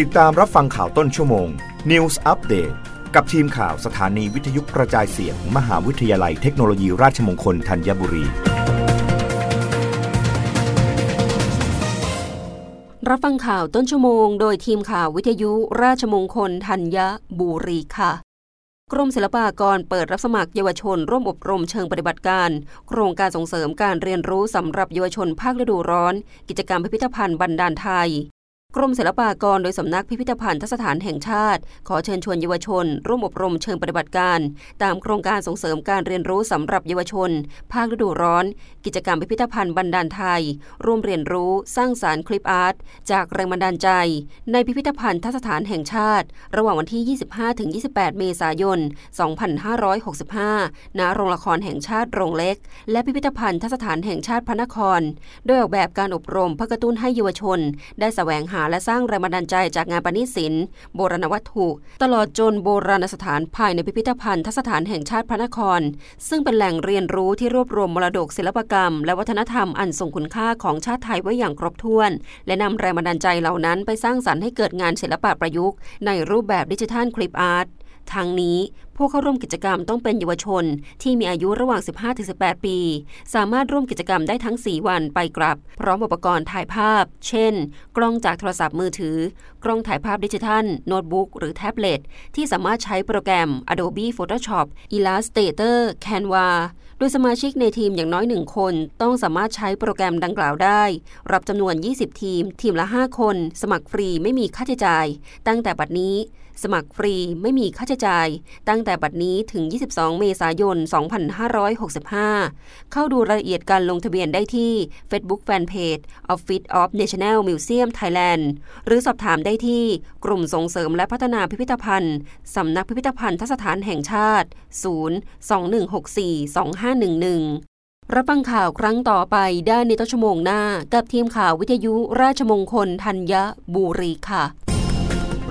ติดตามรับฟังข่าวต้นชั่วโมง News Update กับทีมข่าวสถานีวิทยุกระจายเสียง มหาวิทยาลัยเทคโนโลยีราชมงคลธัญบุรีรับฟังข่าวต้นชั่วโมงโดยทีมข่าววิทยุราชมงคลธัญบุรีค่ะกรมศิลปากรเปิดรับสมัครเยาวชนร่วมอบรมเชิงปฏิบัติการโครงการส่งเสริมการเรียนรู้สำหรับเยาวชนภาคฤดูร้อนกิจกรรมพิพิธภัณฑ์บรรดาลไทยกรมศิลปากรโดยสำนักพิพิธภัณฑสถานแห่งชาติขอเชิญชวนเยาวชนร่วมอบรมเชิงปฏิบัติการตามโครงการส่งเสริมการเรียนรู้สำหรับเยาวชนภาคฤดูร้อนกิจกรรมพิพิธภัณฑ์บรรดาลไทยร่วมเรียนรู้สร้างสรรค์คลิปอาร์ตจากแรงบันดาลใจในพิพิธภัณฑสถานแห่งชาติระหว่างวันที่ 25-28 เมษายน 2565 ณ โรงละครแห่งชาติโรงเล็กและพิพิธภัณฑสถานแห่งชาติพระนครโดยออกแบบการอบรมเพื่อกระตุ้นให้เยาวชนได้แสวงหาและสร้างแรงบันดาลใจจากงานประณีตศิลป์โบราณวัตถุตลอดจนโบราณสถานภายในพิพิธภัณฑสถานแห่งชาติพระนครซึ่งเป็นแหล่งเรียนรู้ที่รวบรวมมรดกศิลปกรรมและวัฒนธรรมอันทรงคุณค่าของชาติไทยไว้อย่างครบถ้วนและนำแรงบันดาลใจเหล่านั้นไปสร้างสรรค์ให้เกิดงานศิลปะประยุกต์ในรูปแบบดิจิทัลคลิปอาร์ตทั้งนี้ผู้เข้าร่วมกิจกรรมต้องเป็นเยาวชนที่มีอายุระหว่าง 15-18 ปีสามารถร่วมกิจกรรมได้ทั้ง 4 วันไปกลับพร้อมอุปกรณ์ถ่ายภาพเช่นกล้องจากโทรศัพท์มือถือกล้องถ่ายภาพดิจิทัลโน้ตบุ๊กหรือแท็บเล็ตที่สามารถใช้โปรแกรม Adobe Photoshop Illustrator Canva โดยสมาชิกในทีมอย่างน้อย 1 คนต้องสามารถใช้โปรแกรมดังกล่าวได้รับจำนวน 20 ทีมทีมละ 5 คนสมัครฟรีไม่มีค่าใช้จ่ายตั้งแต่บัดนี้สมัครฟรีไม่มีค่าใช้จ่ายตั้งแต่บัดนี้ถึง 22 เมษายน 2565 เข้าดูรายละเอียดการลงทะเบียนได้ที่ Facebook Fanpage Office of National Museum Thailand หรือสอบถามได้ที่กลุ่มส่งเสริมและพัฒนาพิพิธภัณฑ์สำนักพิพิธภัณฑสถานแห่งชาติ 021642511รับฟังข่าวครั้งต่อไปได้ในต้นชั่วโมงหน้ากับทีมข่าววิทยุราชมงคลธัญบุรีค่ะ